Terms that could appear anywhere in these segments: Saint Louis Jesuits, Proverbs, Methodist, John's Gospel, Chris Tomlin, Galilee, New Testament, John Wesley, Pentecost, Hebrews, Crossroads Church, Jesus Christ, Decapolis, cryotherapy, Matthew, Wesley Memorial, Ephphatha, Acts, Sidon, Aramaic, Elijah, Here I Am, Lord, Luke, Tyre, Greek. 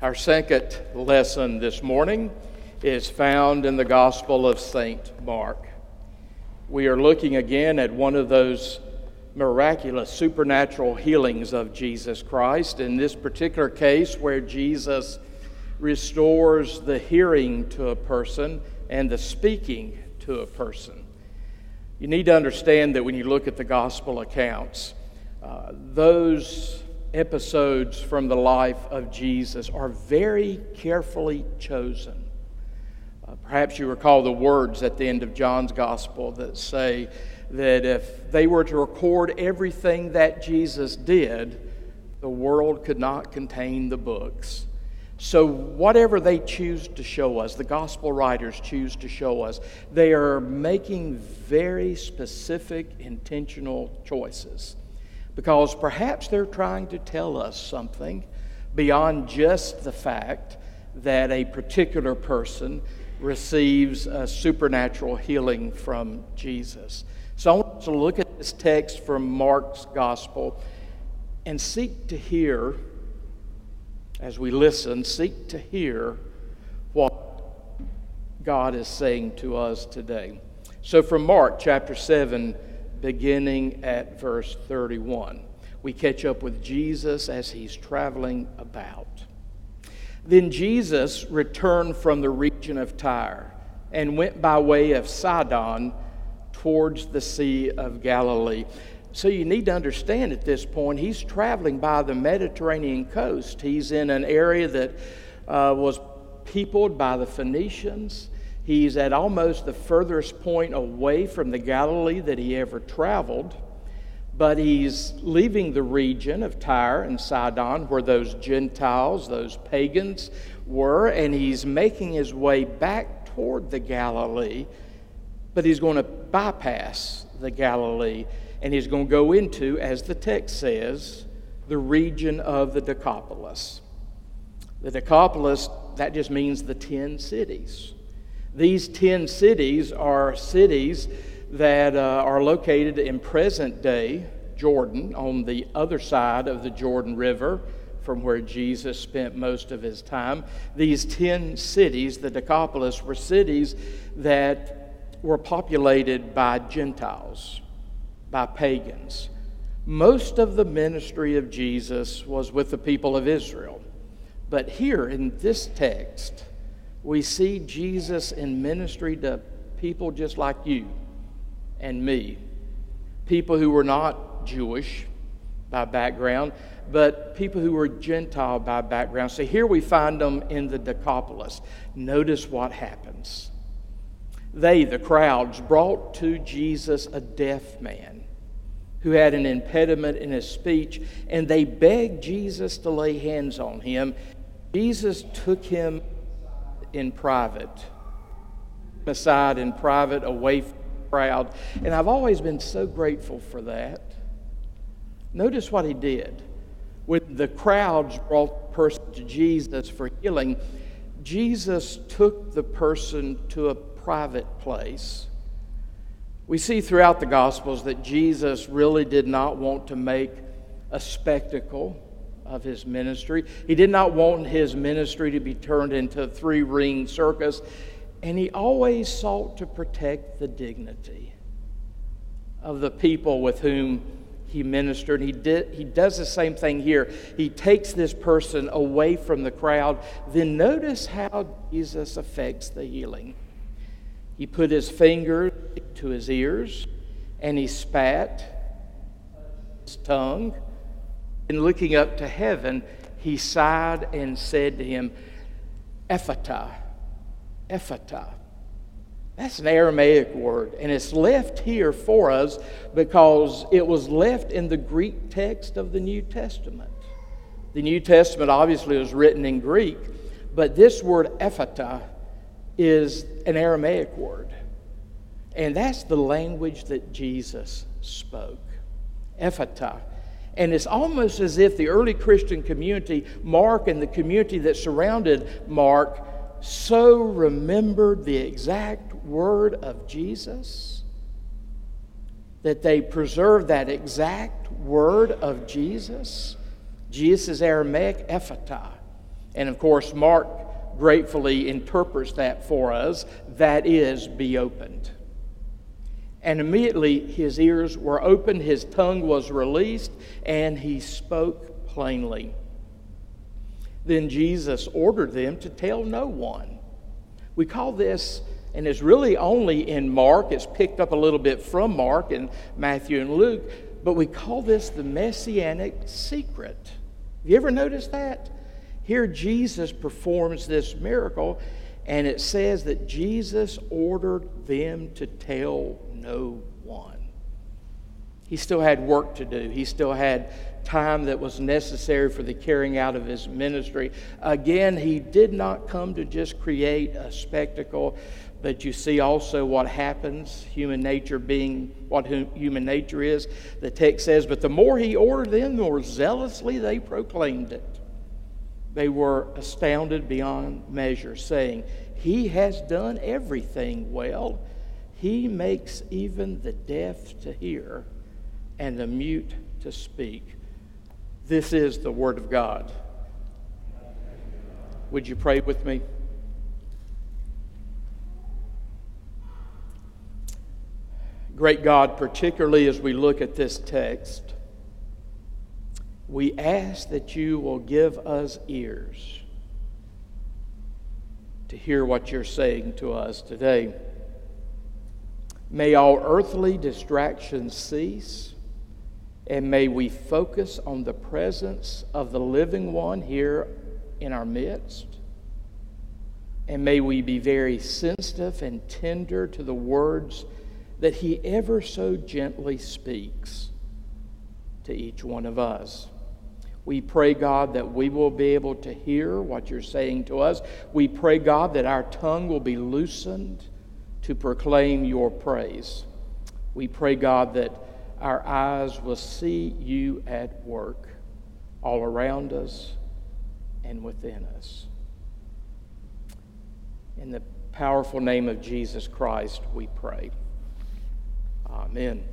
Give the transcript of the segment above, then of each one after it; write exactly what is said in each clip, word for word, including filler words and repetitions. Our second lesson this morning is found in the Gospel of Saint Mark. We are looking again at one of those miraculous supernatural healings of Jesus Christ, in this particular case where Jesus restores the hearing to a person and the speaking to a person. You need to understand that when you look at the Gospel accounts, uh, those episodes from the life of Jesus are very carefully chosen. Uh, perhaps you recall the words at the end of John's Gospel that say that if they were to record everything that Jesus did, the world could not contain the books. So whatever they choose to show us, the Gospel writers choose to show us, they are making very specific, intentional choices. Because perhaps they're trying to tell us something beyond just the fact that a particular person receives a supernatural healing from Jesus. So I want to look at this text from Mark's Gospel and seek to hear, as we listen, seek to hear what God is saying to us today. So from Mark chapter seven, beginning at verse thirty-one, we catch up with Jesus as he's traveling about. Then Jesus returned from the region of Tyre and went by way of Sidon towards the Sea of Galilee. So you need to understand at this point, he's traveling by the Mediterranean coast. He's in an area that uh, was peopled by the Phoenicians. He's at almost the furthest point away from the Galilee that he ever traveled, but he's leaving the region of Tyre and Sidon where those Gentiles, those pagans were, and he's making his way back toward the Galilee, but he's going to bypass the Galilee, and he's going to go into, as the text says, the region of the Decapolis. The Decapolis, that just means the ten cities. These ten cities are cities that uh, are located in present-day Jordan, on the other side of the Jordan River, from where Jesus spent most of his time. These ten cities, the Decapolis, were cities that were populated by Gentiles, by pagans. Most of the ministry of Jesus was with the people of Israel. But here in this text, we see Jesus in ministry to people just like you and me, people who were not Jewish by background, but people who were Gentile by background. So here we find them in the Decapolis. Notice what happens. They, the crowds, brought to Jesus a deaf man who had an impediment in his speech, and they begged Jesus to lay hands on him. Jesus took him in private, aside in private, away from the crowd. And I've always been so grateful for that. Notice what he did. When the crowds brought the person to Jesus for healing, Jesus took the person to a private place. We see throughout the Gospels that Jesus really did not want to make a spectacle of his ministry. He did not want his ministry to be turned into a three-ring circus, and he always sought to protect the dignity of the people with whom he ministered. He did, he does the same thing here. He takes this person away from the crowd. Then notice how Jesus affects the healing. He put his finger to his ears, and he spat his tongue. And looking up to heaven, he sighed and said to him, "Ephphatha, Ephphatha." That's an Aramaic word, and it's left here for us because it was left in the Greek text of the New Testament. The New Testament obviously was written in Greek, but this word Ephphatha is an Aramaic word, and that's the language that Jesus spoke, Ephphatha. And it's almost as if the early Christian community, Mark and the community that surrounded Mark, so remembered the exact word of Jesus that they preserved that exact word of Jesus. Jesus' Aramaic, Ephphatha. And of course, Mark gratefully interprets that for us. That is, be opened. And immediately his ears were opened, his tongue was released, and he spoke plainly. Then Jesus ordered them to tell no one. We call this, and it's really only in Mark, it's picked up a little bit from Mark and Matthew and Luke, but we call this the Messianic secret. You ever notice that? Here Jesus performs this miracle, and it says that Jesus ordered them to tell no one. He still had work to do. He still had time that was necessary for the carrying out of his ministry. Again, he did not come to just create a spectacle, but you see also what happens, human nature being what human nature is. The text says, but the more he ordered them, the more zealously they proclaimed it. They were astounded beyond measure, saying, he has done everything well. He makes even the deaf to hear and the mute to speak. This is the word of God. Would you pray with me? Great God, particularly as we look at this text, we ask that you will give us ears to hear what you're saying to us today. May all earthly distractions cease, and may we focus on the presence of the living one here in our midst. And may we be very sensitive and tender to the words that he ever so gently speaks to each one of us. We pray, God, that we will be able to hear what you're saying to us. We pray, God, that our tongue will be loosened to proclaim your praise. We pray, God, that our eyes will see you at work all around us and within us. In the powerful name of Jesus Christ, we pray. Amen.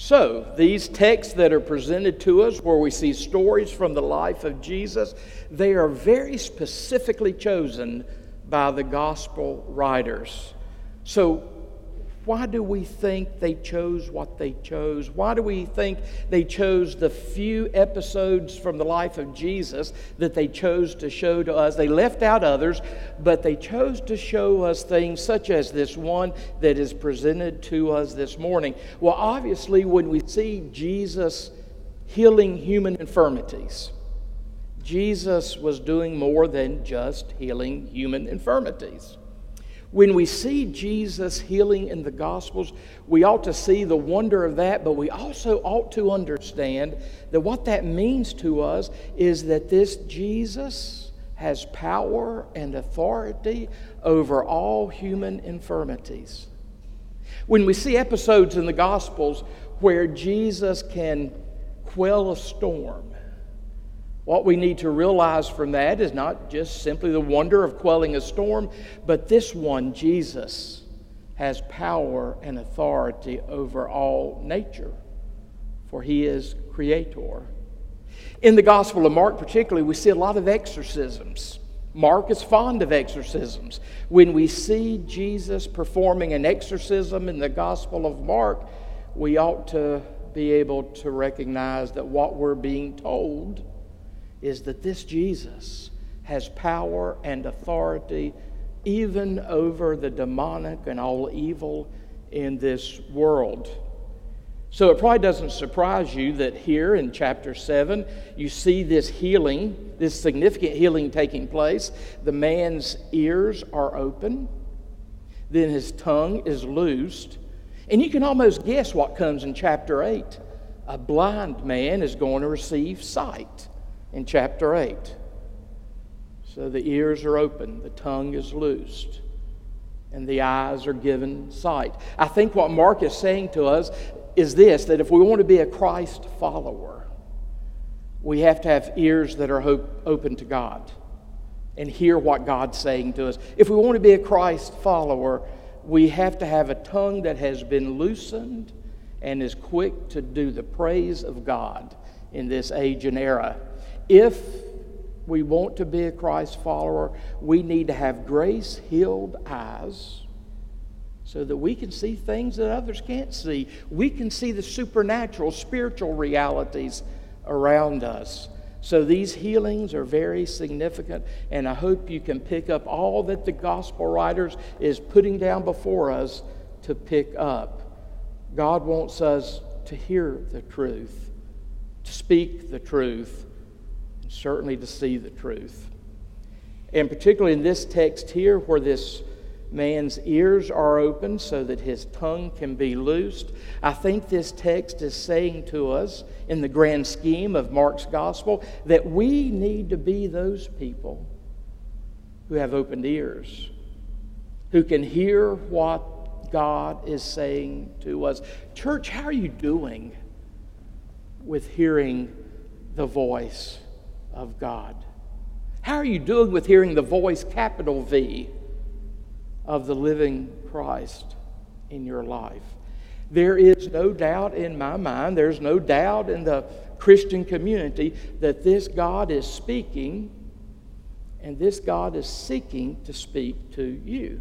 So, these texts that are presented to us where we see stories from the life of Jesus, they are very specifically chosen by the gospel writers. So, why do we think they chose what they chose? Why do we think they chose the few episodes from the life of Jesus that they chose to show to us? They left out others, but they chose to show us things such as this one that is presented to us this morning. Well, obviously, when we see Jesus healing human infirmities, Jesus was doing more than just healing human infirmities. When we see Jesus healing in the Gospels, we ought to see the wonder of that, but we also ought to understand that what that means to us is that this Jesus has power and authority over all human infirmities. When we see episodes in the Gospels where Jesus can quell a storm, what we need to realize from that is not just simply the wonder of quelling a storm, but this one, Jesus, has power and authority over all nature, for he is creator. In the Gospel of Mark particularly, we see a lot of exorcisms. Mark is fond of exorcisms. When we see Jesus performing an exorcism in the Gospel of Mark, we ought to be able to recognize that what we're being told is that this Jesus has power and authority even over the demonic and all evil in this world. So it probably doesn't surprise you that here in chapter seven, you see this healing, this significant healing taking place. The man's ears are open, then his tongue is loosed, and you can almost guess what comes in chapter eight. A blind man is going to receive sight. In chapter eight. So the ears are open, the tongue is loosed, and the eyes are given sight. I think what Mark is saying to us is this, that if we want to be a Christ follower, we have to have ears that are open to God and hear what God's saying to us. If we want to be a Christ follower, we have to have a tongue that has been loosened and is quick to do the praise of God in this age and era. If we want to be a Christ follower, we need to have grace-healed eyes so that we can see things that others can't see. We can see the supernatural, spiritual realities around us. So these healings are very significant, and I hope you can pick up all that the gospel writers is putting down before us to pick up. God wants us to hear the truth, to speak the truth, and certainly to see the truth. And particularly in this text here, where this man's ears are open so that his tongue can be loosed, I think this text is saying to us, in the grand scheme of Mark's gospel, that we need to be those people who have opened ears, who can hear what God is saying to us. Church, how are you doing with hearing the voice of God? How are you doing with hearing the voice, capital V, of the living Christ in your life? There is no doubt in my mind, there's no doubt in the Christian community that this God is speaking, and this God is seeking to speak to you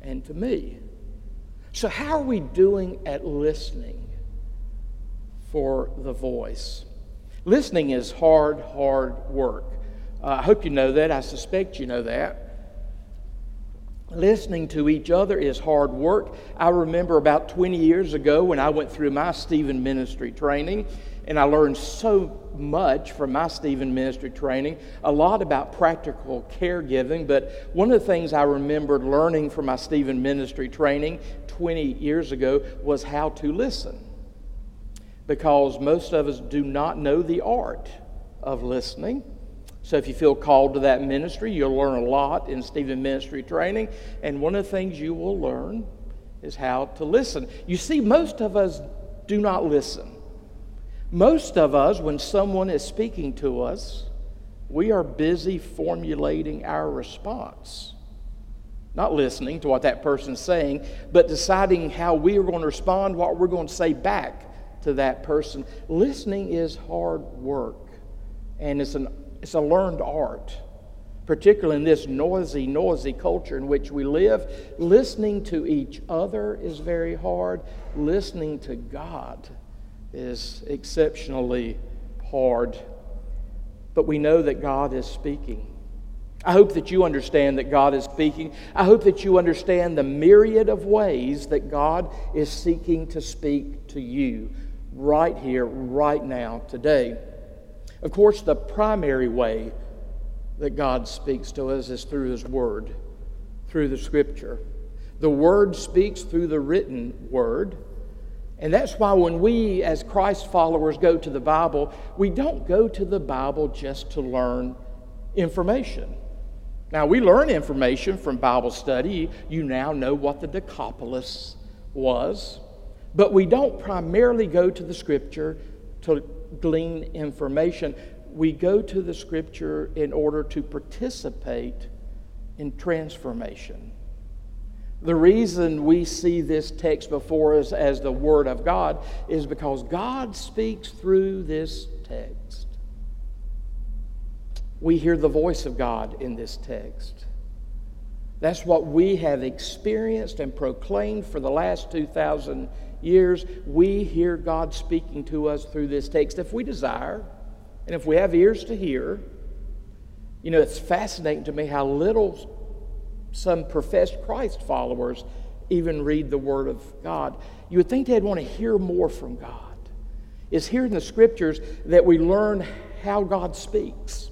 and to me. So how are we doing at listening for the voice? Listening is hard, hard work. Uh, I hope you know that. I suspect you know that. Listening to each other is hard work. I remember about twenty years ago when I went through my Stephen ministry training, and I learned so much from my Stephen ministry training, a lot about practical caregiving. But one of the things I remembered learning from my Stephen ministry training twenty years ago was how to listen, because most of us do not know the art of listening. So if you feel called to that ministry, you'll learn a lot in Stephen ministry training. And one of the things you will learn is how to listen. You see, most of us do not listen. Most of us, when someone is speaking to us, we are busy formulating our response. Not listening to what that person's saying, but deciding how we are going to respond, what we're going to say back to that person. Listening is hard work, and it's an It's a learned art, particularly in this noisy, noisy culture in which we live. Listening to each other is very hard. Listening to God is exceptionally hard. But we know that God is speaking. I hope that you understand that God is speaking. I hope that you understand the myriad of ways that God is seeking to speak to you right here, right now, today. Of course, the primary way that God speaks to us is through His Word, through the Scripture. The Word speaks through the written Word. And that's why when we, as Christ followers, go to the Bible, we don't go to the Bible just to learn information. Now, we learn information from Bible study. You now know what the Decapolis was. But we don't primarily go to the Scripture to glean information. We go to the Scripture in order to participate in transformation. The reason we see this text before us as the Word of God is because God speaks through this text. We hear the voice of God in this text. That's what we have experienced and proclaimed for the last two thousand years. Years, we hear God speaking to us through this text if we desire and if we have ears to hear. You know, it's fascinating to me how little some professed Christ followers even read the Word of God. You would think they'd want to hear more from God. It's here in the Scriptures that we learn how God speaks.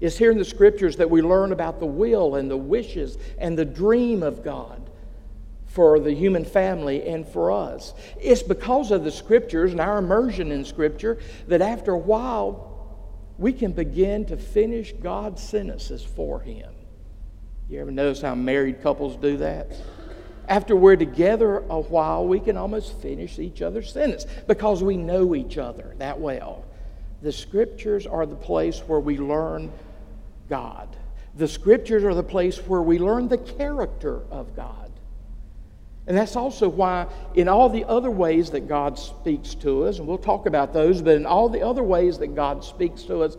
It's here in the Scriptures that we learn about the will and the wishes and the dream of God for the human family and for us. It's because of the Scriptures and our immersion in Scripture that after a while we can begin to finish God's sentences for Him. You ever notice how married couples do that? After we're together a while, we can almost finish each other's sentence because we know each other that well. The Scriptures are the place where we learn God. The Scriptures are the place where we learn the character of God. And that's also why in all the other ways that God speaks to us, and we'll talk about those, but in all the other ways that God speaks to us,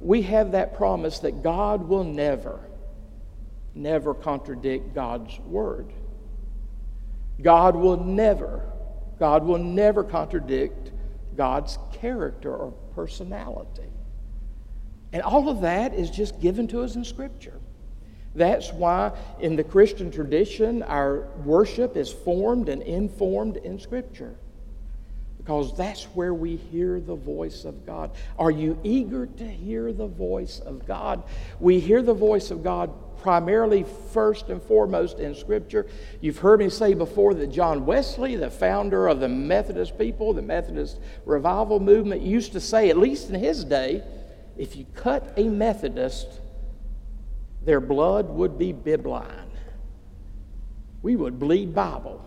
we have that promise that God will never, never contradict God's word. God will never, God will never contradict God's character or personality. And all of that is just given to us in Scripture. That's why in the Christian tradition, our worship is formed and informed in Scripture, because that's where we hear the voice of God. Are you eager to hear the voice of God? We hear the voice of God primarily, first and foremost, in Scripture. You've heard me say before that John Wesley, the founder of the Methodist people, the Methodist revival movement, used to say, at least in his day, if you cut a Methodist, their blood would be bibline. We would bleed Bible.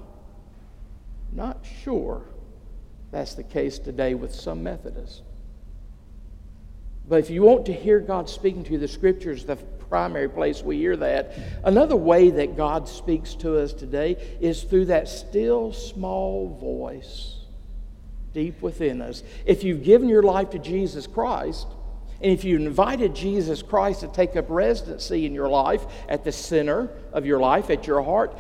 Not sure that's the case today with some Methodists. But if you want to hear God speaking to you, the Scripture is the primary place we hear that. Another way that God speaks to us today is through that still small voice deep within us. If you've given your life to Jesus Christ, and if you invited Jesus Christ to take up residency in your life, at the center of your life, at your heart,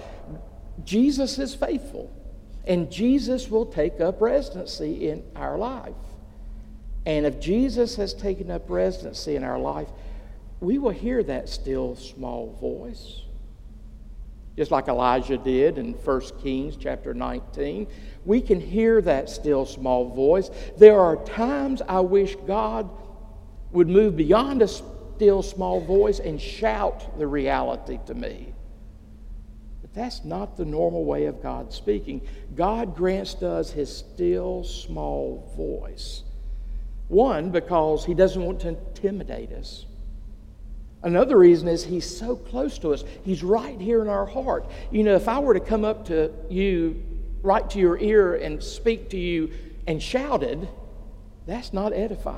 Jesus is faithful. And Jesus will take up residency in our life. And if Jesus has taken up residency in our life, we will hear that still small voice. Just like Elijah did in First Kings chapter nineteen, we can hear that still small voice. There are times I wish God would move beyond a still small voice and shout the reality to me. But that's not the normal way of God speaking. God grants to us His still small voice. One, because He doesn't want to intimidate us. Another reason is He's so close to us. He's right here in our heart. You know, if I were to come up to you, right to your ear, and speak to you and shouted, that's not edifying.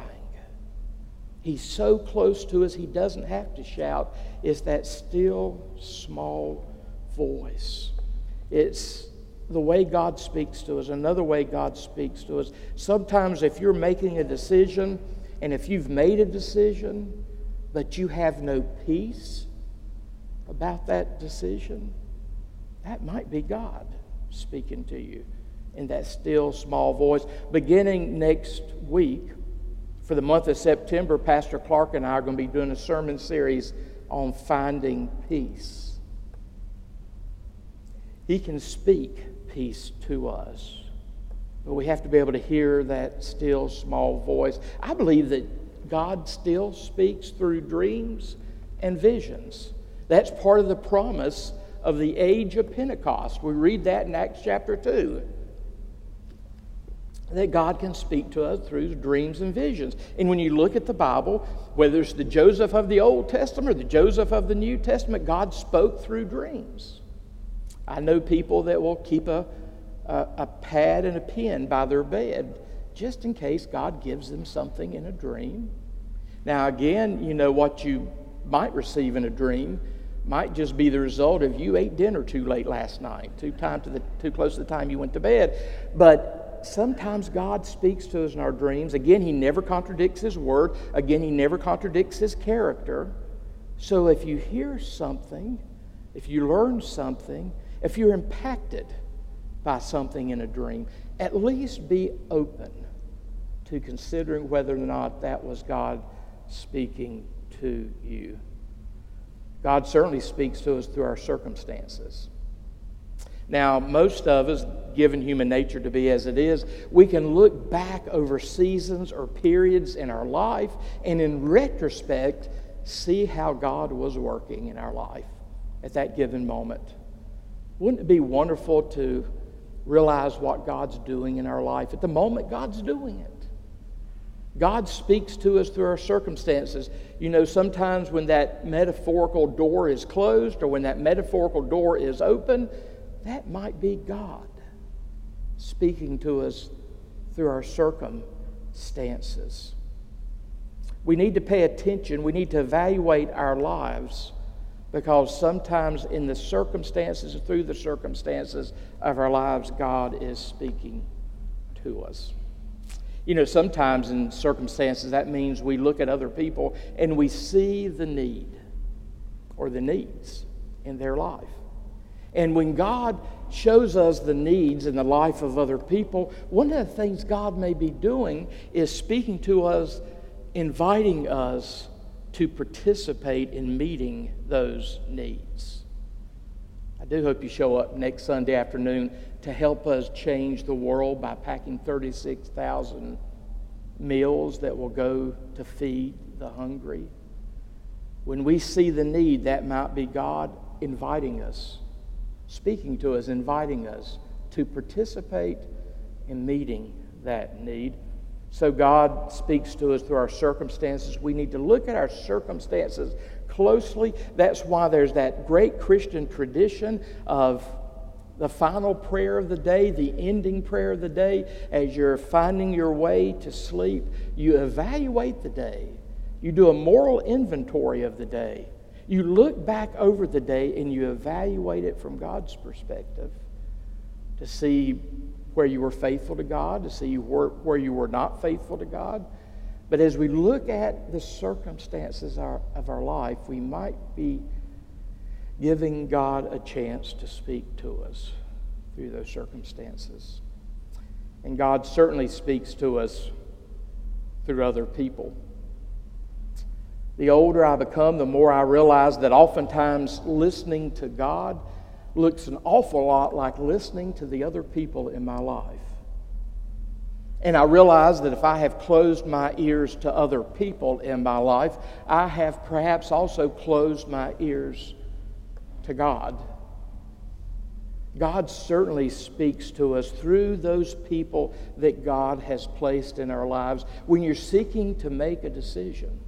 He's so close to us, He doesn't have to shout. It's that still, small voice. It's the way God speaks to us, another way God speaks to us. Sometimes if you're making a decision, and if you've made a decision, but you have no peace about that decision, that might be God speaking to you in that still, small voice. Beginning next week, for the month of September, Pastor Clark and I are going to be doing a sermon series on finding peace. He can speak peace to us, but we have to be able to hear that still, small voice. I believe that God still speaks through dreams and visions. That's part of the promise of the age of Pentecost. We read that in Acts chapter two. That God can speak to us through dreams and visions. And when you look at the Bible, whether it's the Joseph of the Old Testament or the Joseph of the New Testament, God spoke through dreams. I know people that will keep a, a, a pad and a pen by their bed just in case God gives them something in a dream. Now again, you know, what you might receive in a dream might just be the result of you ate dinner too late last night, too, time to the, too close to the time you went to bed. But sometimes God speaks to us in our dreams. Again, He never contradicts His word. Again, He never contradicts His character. So if you hear something, if you learn something, if you're impacted by something in a dream, at least be open to considering whether or not that was God speaking to you. God certainly speaks to us through our circumstances. Now, most of us, given human nature to be as it is, we can look back over seasons or periods in our life and in retrospect see how God was working in our life at that given moment. Wouldn't it be wonderful to realize what God's doing in our life? At the moment, God's doing it. God speaks to us through our circumstances. You know, sometimes when that metaphorical door is closed or when that metaphorical door is open, that might be God speaking to us through our circumstances. We need to pay attention. We need to evaluate our lives, because sometimes in the circumstances, through the circumstances of our lives, God is speaking to us. You know, sometimes in circumstances, that means we look at other people and we see the need or the needs in their life. And when God shows us the needs in the life of other people, one of the things God may be doing is speaking to us, inviting us to participate in meeting those needs. I do hope you show up next Sunday afternoon to help us change the world by packing thirty-six thousand meals that will go to feed the hungry. When we see the need, that might be God inviting us, speaking to us, inviting us to participate in meeting that need. So God speaks to us through our circumstances. We need to look at our circumstances closely. That's why there's that great Christian tradition of the final prayer of the day, the ending prayer of the day. As you're finding your way to sleep, you evaluate the day. You do a moral inventory of the day. You look back over the day and you evaluate it from God's perspective to see where you were faithful to God, to see where you were not faithful to God. But as we look at the circumstances of our life, we might be giving God a chance to speak to us through those circumstances. And God certainly speaks to us through other people. The older I become, the more I realize that oftentimes listening to God looks an awful lot like listening to the other people in my life. And I realize that if I have closed my ears to other people in my life, I have perhaps also closed my ears to God. God certainly speaks to us through those people that God has placed in our lives. When you're seeking to make a decision,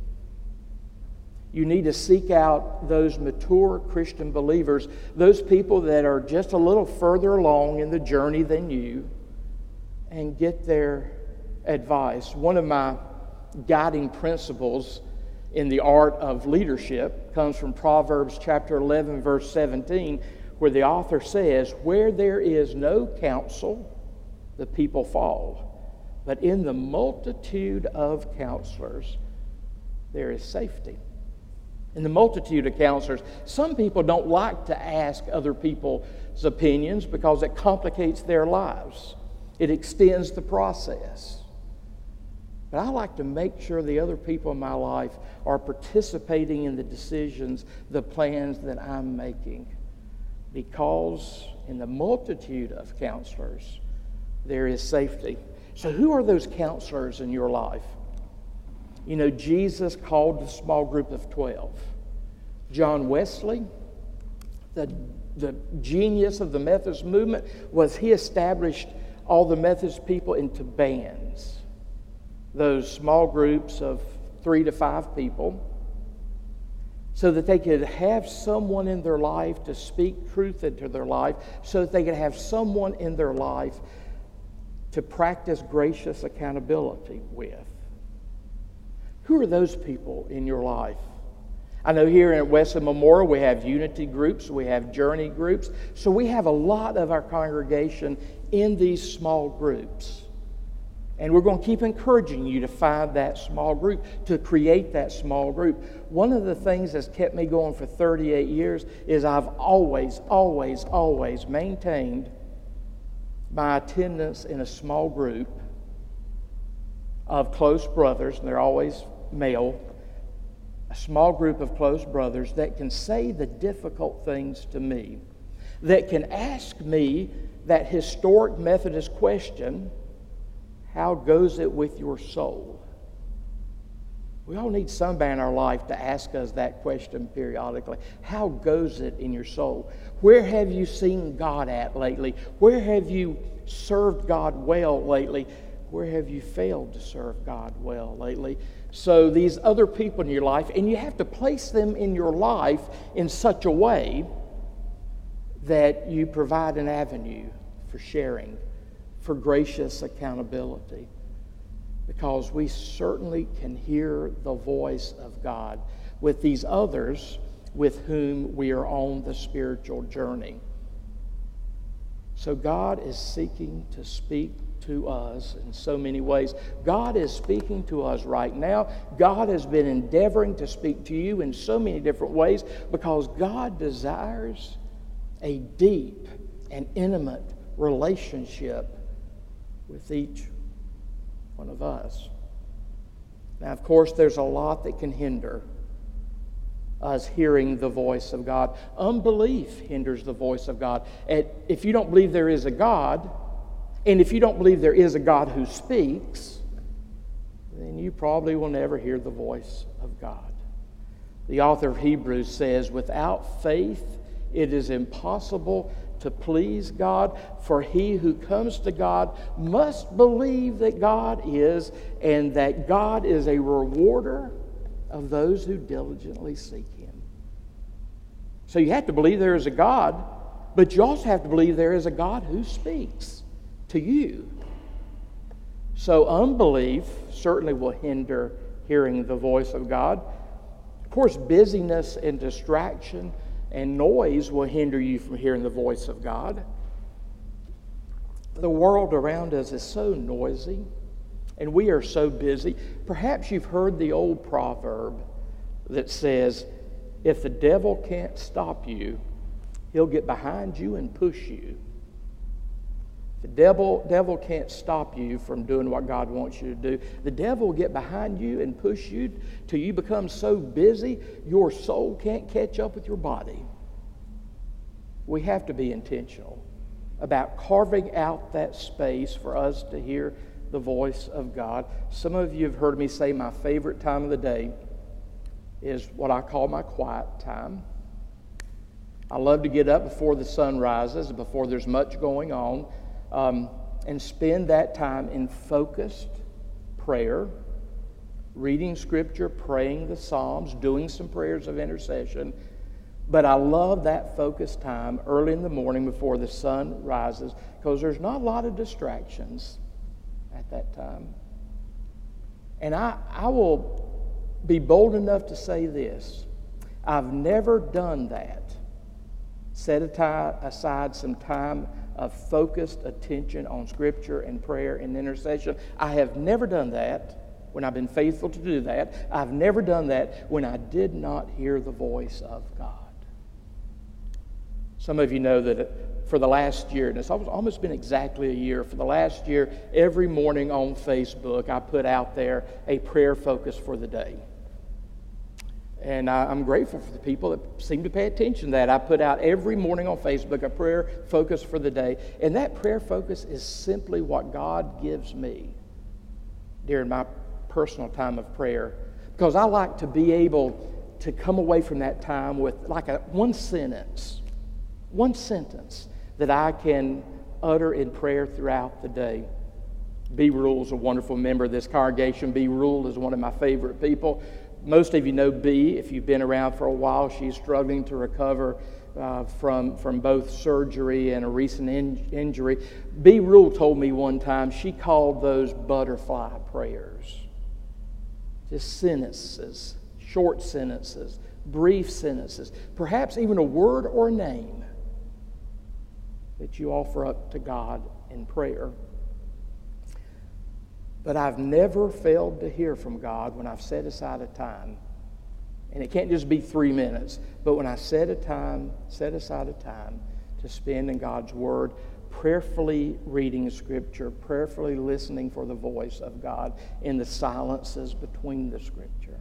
you need to seek out those mature Christian believers, those people that are just a little further along in the journey than you, and get their advice. One of my guiding principles in the art of leadership comes from Proverbs chapter eleven, verse seventeen, where the author says, "Where there is no counsel, the people fall, but in the multitude of counselors, there is safety." In the multitude of counselors, some people don't like to ask other people's opinions because it complicates their lives. It extends the process. But I like to make sure the other people in my life are participating in the decisions, the plans that I'm making, because in the multitude of counselors, there is safety. So who are those counselors in your life? You know, Jesus called a small group of twelve. John Wesley, the, the genius of the Methodist movement, was he established all the Methodist people into bands, those small groups of three to five people, so that they could have someone in their life to speak truth into their life, so that they could have someone in their life to practice gracious accountability with. Who are those people in your life? I know here at Wesley Memorial we have unity groups, we have journey groups, so we have a lot of our congregation in these small groups. And we're going to keep encouraging you to find that small group, to create that small group. One of the things that's kept me going for thirty-eight years is I've always, always, always maintained my attendance in a small group of close brothers, and they're always male, a small group of close brothers that can say the difficult things to me, that can ask me that historic Methodist question, how goes it with your soul? We all need somebody in our life to ask us that question periodically. How goes it in your soul? Where have you seen God at lately? Where have you served God well lately? Where have you failed to serve God well lately? So these other people in your life, and you have to place them in your life in such a way that you provide an avenue for sharing, for gracious accountability, because we certainly can hear the voice of God with these others with whom we are on the spiritual journey. So God is seeking to speak to us in so many ways. God is speaking to us right now. God has been endeavoring to speak to you in so many different ways because God desires a deep and intimate relationship with each one of us. Now, of course, there's a lot that can hinder us hearing the voice of God. Unbelief hinders the voice of God. If you don't believe there is a God, and if you don't believe there is a God who speaks, then you probably will never hear the voice of God. The author of Hebrews says, "Without faith, it is impossible to please God, for he who comes to God must believe that God is, and that God is a rewarder of those who diligently seek him." So you have to believe there is a God, but you also have to believe there is a God who speaks to you. So unbelief certainly will hinder hearing the voice of God. Of course, busyness and distraction and noise will hinder you from hearing the voice of God. The world around us is so noisy, and we are so busy. Perhaps you've heard the old proverb that says, if the devil can't stop you, he'll get behind you and push you. If the devil, devil can't stop you from doing what God wants you to do, the devil will get behind you and push you till you become so busy your soul can't catch up with your body. We have to be intentional about carving out that space for us to hear the voice of God. Some of you have heard me say my favorite time of the day is what I call my quiet time. I love to get up before the sun rises, before there's much going on, um, and spend that time in focused prayer, reading Scripture, praying the Psalms, doing some prayers of intercession. But I love that focused time early in the morning before the sun rises because there's not a lot of distractions at that time. And I, I will be bold enough to say this. I've never done that. Set aside some time of focused attention on Scripture and prayer and intercession. I have never done that when I've been faithful to do that. I've never done that when I did not hear the voice of God. Some of you know that for the last year, and it's almost been exactly a year, for the last year, every morning on Facebook, I put out there a prayer focus for the day. And I, I'm grateful for the people that seem to pay attention to that. I put out every morning on Facebook a prayer focus for the day. And that prayer focus is simply what God gives me during my personal time of prayer. Because I like to be able to come away from that time with like a one sentence, one sentence that I can utter in prayer throughout the day. B. Rule's a wonderful member of this congregation. B. Rule is one of my favorite people. Most of you know B. If you've been around for a while, she's struggling to recover uh, from, from both surgery and a recent in- injury. B. Rule told me one time she called those butterfly prayers. Just sentences, short sentences, brief sentences, perhaps even a word or a name that you offer up to God in prayer. But I've never failed to hear from God when I've set aside a time. And it can't just be three minutes. But when I set a time, set aside a time to spend in God's Word, prayerfully reading Scripture, prayerfully listening for the voice of God in the silences between the Scripture.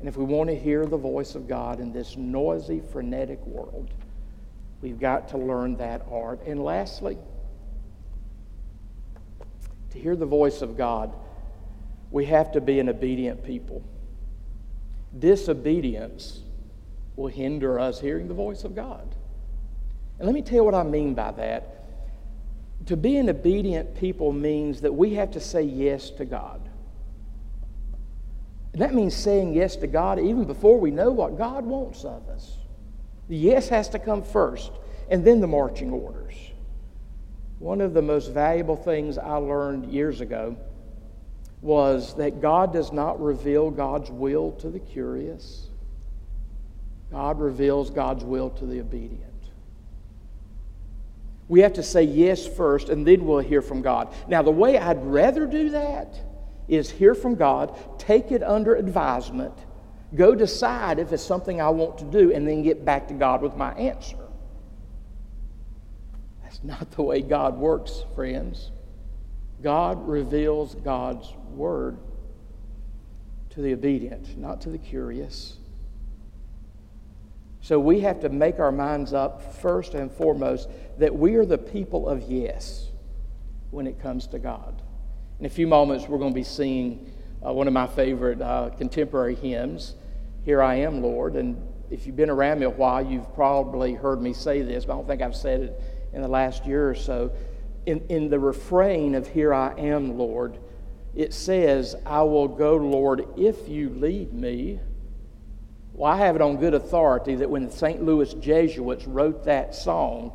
And if we want to hear the voice of God in this noisy, frenetic world, we've got to learn that art. And lastly, to hear the voice of God, we have to be an obedient people. Disobedience will hinder us hearing the voice of God. And let me tell you what I mean by that. To be an obedient people means that we have to say yes to God. And that means saying yes to God even before we know what God wants of us. The yes has to come first, and then the marching orders. One of the most valuable things I learned years ago was that God does not reveal God's will to the curious. God reveals God's will to the obedient. We have to say yes first, and then we'll hear from God. Now, the way I'd rather do that is hear from God, take it under advisement, go decide if it's something I want to do, and then get back to God with my answer. That's not the way God works, friends. God reveals God's word to the obedient, not to the curious. So we have to make our minds up first and foremost that we are the people of yes when it comes to God. In a few moments, we're going to be singing uh, one of my favorite uh, contemporary hymns, Here I Am, Lord. And if you've been around me a while, you've probably heard me say this, but I don't think I've said it in the last year or so. In, in the refrain of Here I Am, Lord, it says, I will go, Lord, if you lead me. Well, I have it on good authority that when the Saint Louis Jesuits wrote that song,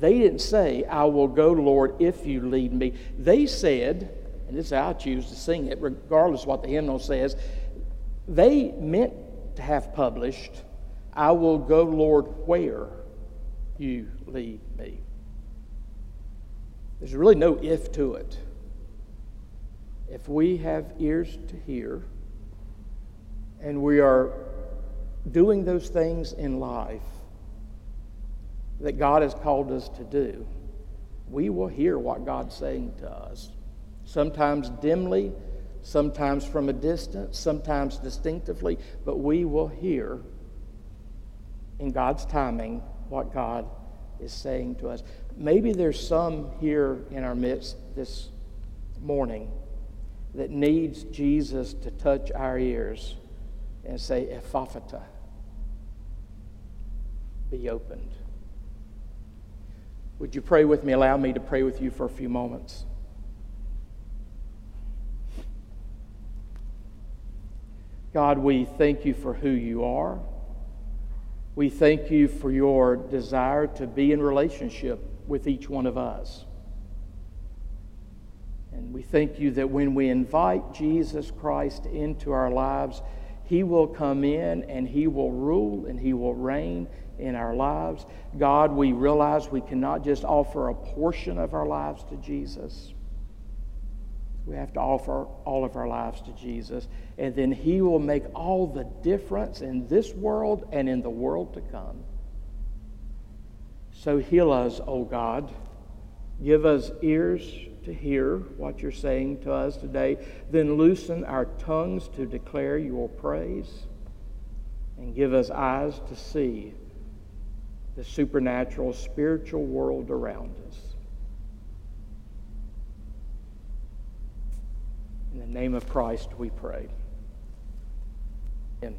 they didn't say, I will go, Lord, if you lead me. They said, and this is how I choose to sing it, regardless of what the hymnal says, they meant to have published, I will go, Lord, where you lead me. There's really no if to it. If we have ears to hear, and we are doing those things in life that God has called us to do, we will hear what God's saying to us, sometimes dimly, sometimes from a distance, sometimes distinctively, but we will hear in God's timing what God is saying to us. Maybe there's some here in our midst this morning that needs Jesus to touch our ears and say, Ephphatha, be opened. Would you pray with me? Allow me to pray with you for a few moments. God, we thank you for who you are. We thank you for your desire to be in relationship with each one of us. And we thank you that when we invite Jesus Christ into our lives, he will come in and he will rule and he will reign in our lives. God, we realize we cannot just offer a portion of our lives to Jesus. We have to offer all of our lives to Jesus. And then he will make all the difference in this world and in the world to come. So heal us, O God. Give us ears to hear what you're saying to us today, then loosen our tongues to declare your praise, and give us eyes to see the supernatural spiritual world around us. In the name of Christ we pray. Amen.